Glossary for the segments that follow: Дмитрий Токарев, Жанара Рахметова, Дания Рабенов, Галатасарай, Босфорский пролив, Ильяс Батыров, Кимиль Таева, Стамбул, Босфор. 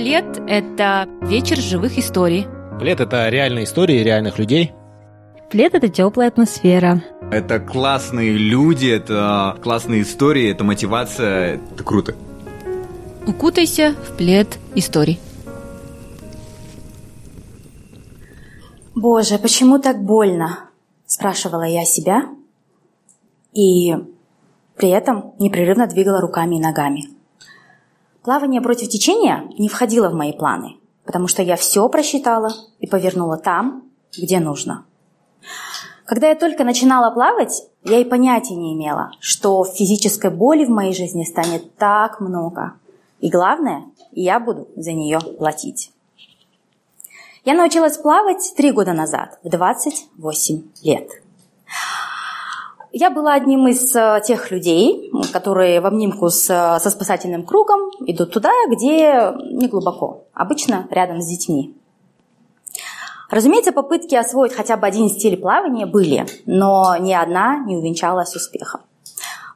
Плед – это вечер живых историй. Плед – это реальные истории реальных людей. Плед – это теплая атмосфера. Это классные люди, это классные истории, это мотивация. Это круто. Укутайся в плед историй. «Боже, почему так больно?» – спрашивала я себя. И при этом непрерывно двигала руками и ногами. Плавание против течения не входило в мои планы, потому что я все просчитала и повернула там, где нужно. Когда я только начинала плавать, я и понятия не имела, что физической боли в моей жизни станет так много. И главное, я буду за нее платить. Я научилась плавать 3 года назад, в 28 лет. Я была одним из тех людей, которые в обнимку со спасательным кругом идут туда, где не глубоко, обычно рядом с детьми. Разумеется, попытки освоить хотя бы один стиль плавания были, но ни одна не увенчалась успехом.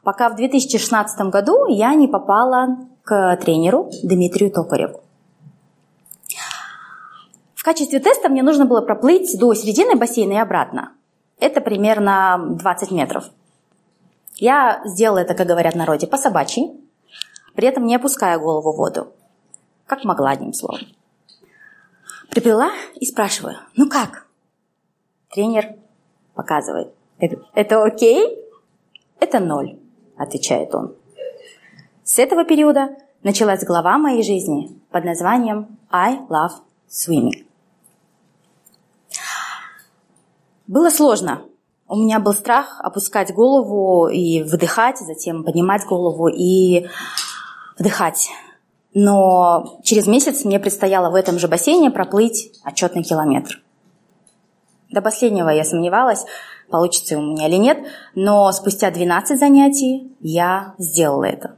Пока в 2016 году я не попала к тренеру Дмитрию Токареву. В качестве теста мне нужно было проплыть до середины бассейна и обратно. Это примерно 20 метров. Я сделала это, как говорят в народе, по-собачьи, при этом не опуская голову в воду. Как могла, одним словом. Приплыла и спрашиваю: «Ну как?» Тренер показывает. «Это окей?» «Это 0», отвечает он. С этого периода началась глава моей жизни под названием «I love swimming». Было сложно. У меня был страх опускать голову и выдыхать, затем поднимать голову и вдыхать. Но через месяц мне предстояло в этом же бассейне проплыть отчетный километр. До последнего я сомневалась, получится у меня или нет, но спустя 12 занятий я сделала это.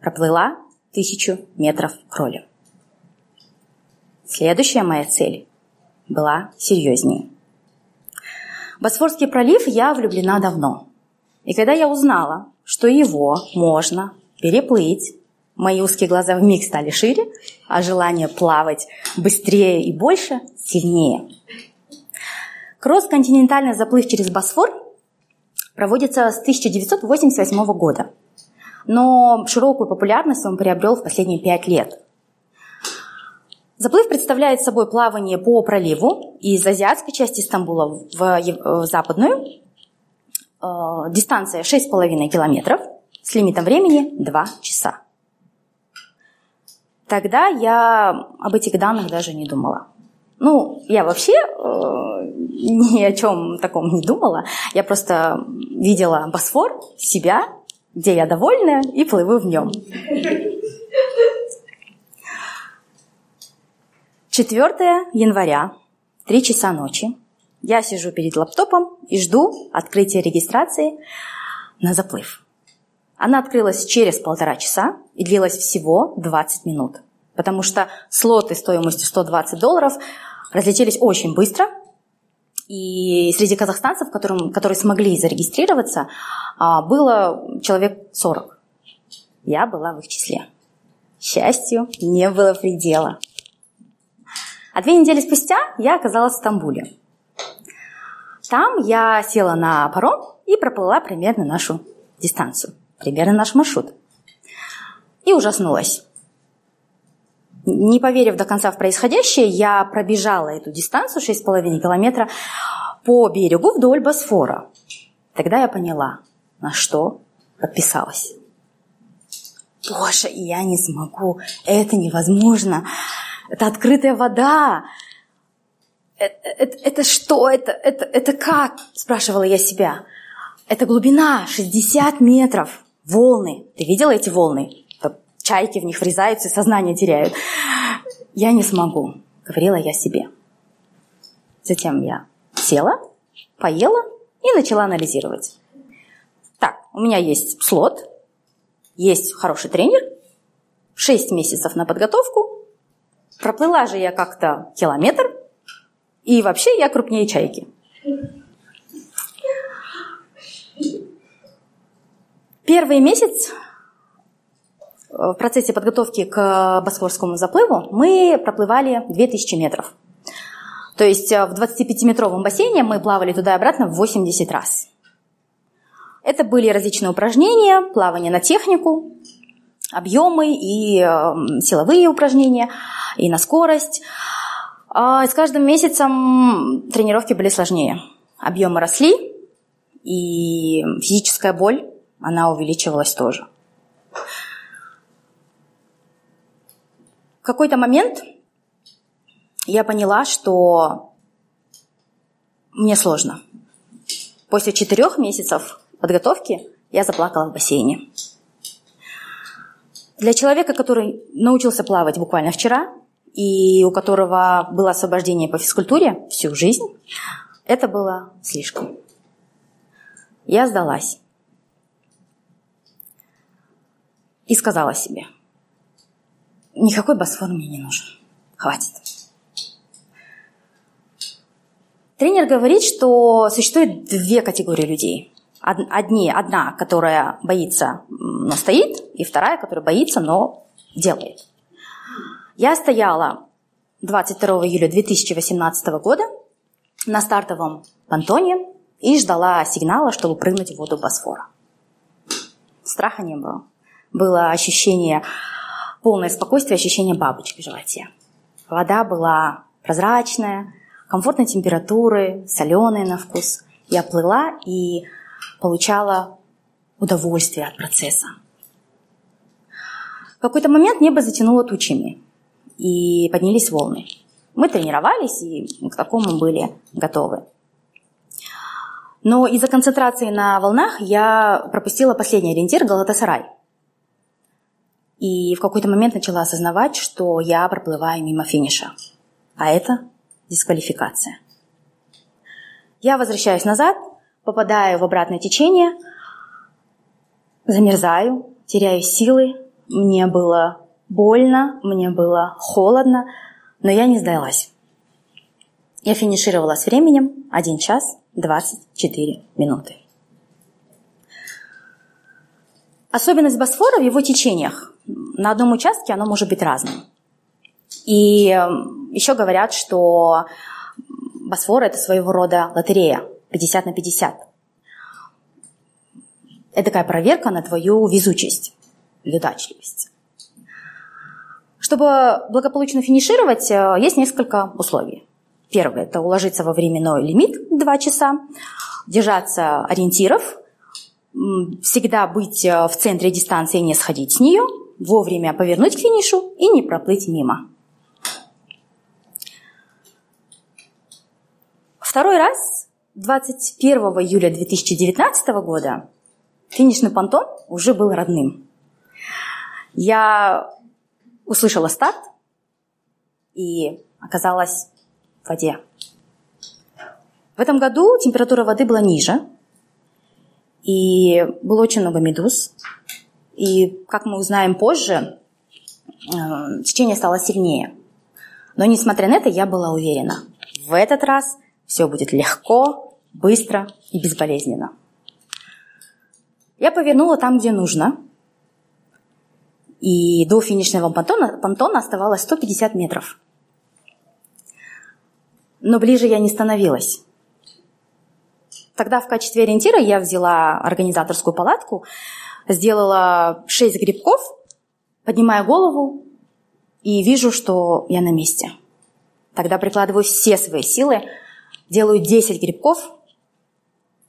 Проплыла 1000 метров кролем. Следующая моя цель была серьезнее. В Босфорский пролив я влюблена давно. И когда я узнала, что его можно переплыть, мои узкие глаза вмиг стали шире, а желание плавать быстрее и больше сильнее. Кросс-континентальный заплыв через Босфор проводится с 1988 года, но широкую популярность он приобрел в последние 5 лет. Заплыв представляет собой плавание по проливу из азиатской части Стамбула в западную. Дистанция 6,5 километров с лимитом времени 2 часа. Тогда я об этих данных даже не думала. Я вообще ни о чем таком не думала. Я просто видела Босфор, себя, где я довольная, и плыву в нем. 4 января, 3 часа ночи, я сижу перед лаптопом и жду открытия регистрации на заплыв. Она открылась через 1,5 часа и длилась всего 20 минут, потому что слоты стоимостью $120 разлетелись очень быстро, и среди казахстанцев, которые смогли зарегистрироваться, было человек 40. Я была в их числе. Счастью, не было предела. А 2 недели спустя я оказалась в Стамбуле. Там я села на паром и проплыла примерно нашу дистанцию, примерно наш маршрут. И ужаснулась. Не поверив до конца в происходящее, я пробежала эту дистанцию, 6,5 километра, по берегу вдоль Босфора. Тогда я поняла, на что подписалась. «Боже, я не смогу, это невозможно! Это открытая вода! Это что? Это как?» – спрашивала я себя. «Это глубина 60 метров. Волны. Ты видела эти волны? Чайки в них врезаются и сознание теряют. Я не смогу», – говорила я себе. Затем я села, поела и начала анализировать. Так, у меня есть слот, есть хороший тренер, 6 месяцев на подготовку. Проплыла же я как-то километр, и вообще я крупнее чайки. 1 месяц В процессе подготовки к Босфорскому заплыву мы проплывали 2000 метров. То есть в 25-метровом бассейне мы плавали туда и обратно 80 раз. Это были различные упражнения, плавание на технику, объемы и силовые упражнения, и на скорость. И с каждым месяцем тренировки были сложнее. Объемы росли, и физическая боль, она увеличивалась тоже. В какой-то момент я поняла, что мне сложно. После 4 месяцев подготовки я заплакала в бассейне. Для человека, который научился плавать буквально вчера, и у которого было освобождение по физкультуре всю жизнь, это было слишком. Я сдалась. И сказала себе: никакой Босфор мне не нужен. Хватит. Тренер говорит, что существует 2 категории людей. Одна, которая боится, но стоит, и вторая, которая боится, но делает. Я стояла 22 июля 2018 года на стартовом понтоне и ждала сигнала, чтобы прыгнуть в воду Босфора. Страха не было. Было ощущение, полное спокойствие, ощущение бабочки в животе. Вода была прозрачная, комфортной температуры, соленая на вкус. Я плыла и получала удовольствие от процесса. В какой-то момент небо затянуло тучами, и поднялись волны. Мы тренировались, и к такому были готовы. Но из-за концентрации на волнах я пропустила последний ориентир — Галатасарай. И в какой-то момент начала осознавать, что я проплываю мимо финиша. А это дисквалификация. Я возвращаюсь назад, попадаю в обратное течение, замерзаю, теряю силы. Мне было больно, мне было холодно, но я не сдалась. Я финишировала с временем 1 час 24 минуты. Особенность Босфора в его течениях. На одном участке оно может быть разным. И еще говорят, что Босфор — это своего рода лотерея 50 на 50. Это такая проверка на твою везучесть или удачливость. Чтобы благополучно финишировать, есть несколько условий. Первое — это уложиться во временной лимит 2 часа, держаться ориентиров, всегда быть в центре дистанции и не сходить с нее, вовремя повернуть к финишу и не проплыть мимо. Второй раз, 21 июля 2019 года, финишный понтон уже был родным. Я услышала старт и оказалась в воде. В этом году температура воды была ниже, и было очень много медуз. И, как мы узнаем позже, течение стало сильнее. Но, несмотря на это, я была уверена: в этот раз все будет легко, быстро и безболезненно. Я повернула там, где нужно. И до финишного понтона оставалось 150 метров. Но ближе я не становилась. Тогда в качестве ориентира я взяла организаторскую палатку, сделала 6 грибков, поднимаю голову и вижу, что я на месте. Тогда прикладываю все свои силы, делаю 10 грибков,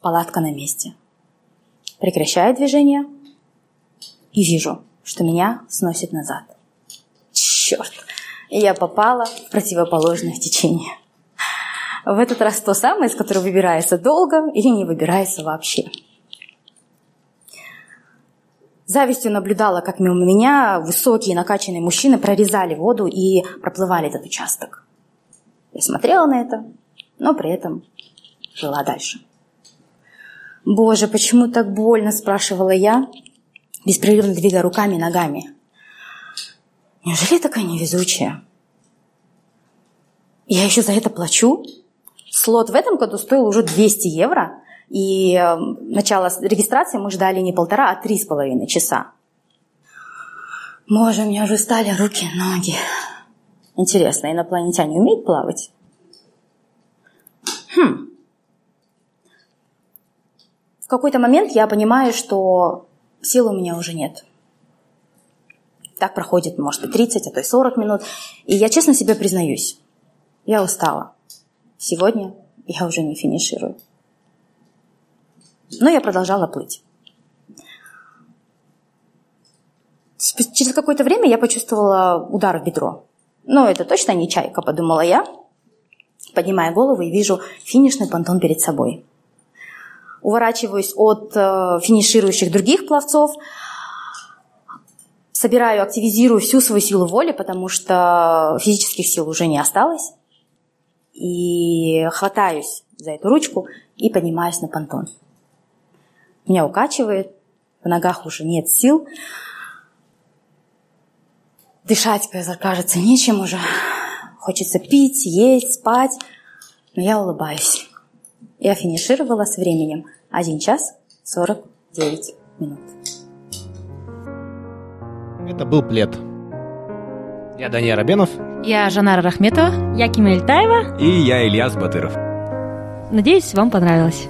палатка на месте. Прекращаю движение и вижу, что меня сносит назад. Черт, я попала в противоположное течение. В этот раз то самое, из которого выбирается долго или не выбирается вообще. Завистью наблюдала, как мимо меня высокие накачанные мужчины прорезали воду и проплывали этот участок. Я смотрела на это, но при этом жила дальше. «Боже, почему так больно?» – спрашивала я, беспрерывно двигая руками и ногами. «Неужели я такая невезучая? Я еще за это плачу?» Слот в этом году стоил уже 200 евро. И начало регистрации мы ждали не 1,5, а 3,5 часа. Боже, у меня уже стали руки, ноги. Интересно, инопланетяне умеют плавать? В какой-то момент я понимаю, что сил у меня уже нет. Так проходит, может быть, 30, а то и 40 минут. И я честно себе признаюсь, я устала. Сегодня я уже не финиширую. Но я продолжала плыть. Через какое-то время я почувствовала удар в бедро. Но это точно не чайка, подумала я, поднимая голову и вижу финишный понтон перед собой. Уворачиваюсь от финиширующих других пловцов, собираю, активизирую всю свою силу воли, потому что физических сил уже не осталось, и хватаюсь за эту ручку и поднимаюсь на понтон. Меня укачивает, в ногах уже нет сил, дышать, кажется, нечем уже. Хочется пить, есть, спать. Но я улыбаюсь. Я финишировала с временем 1 час 49 минут. Это был плед. Я Дания Рабенов. Я Жанара Рахметова. Я Кимиль Таева. И я Ильяс Батыров. Надеюсь, вам понравилось.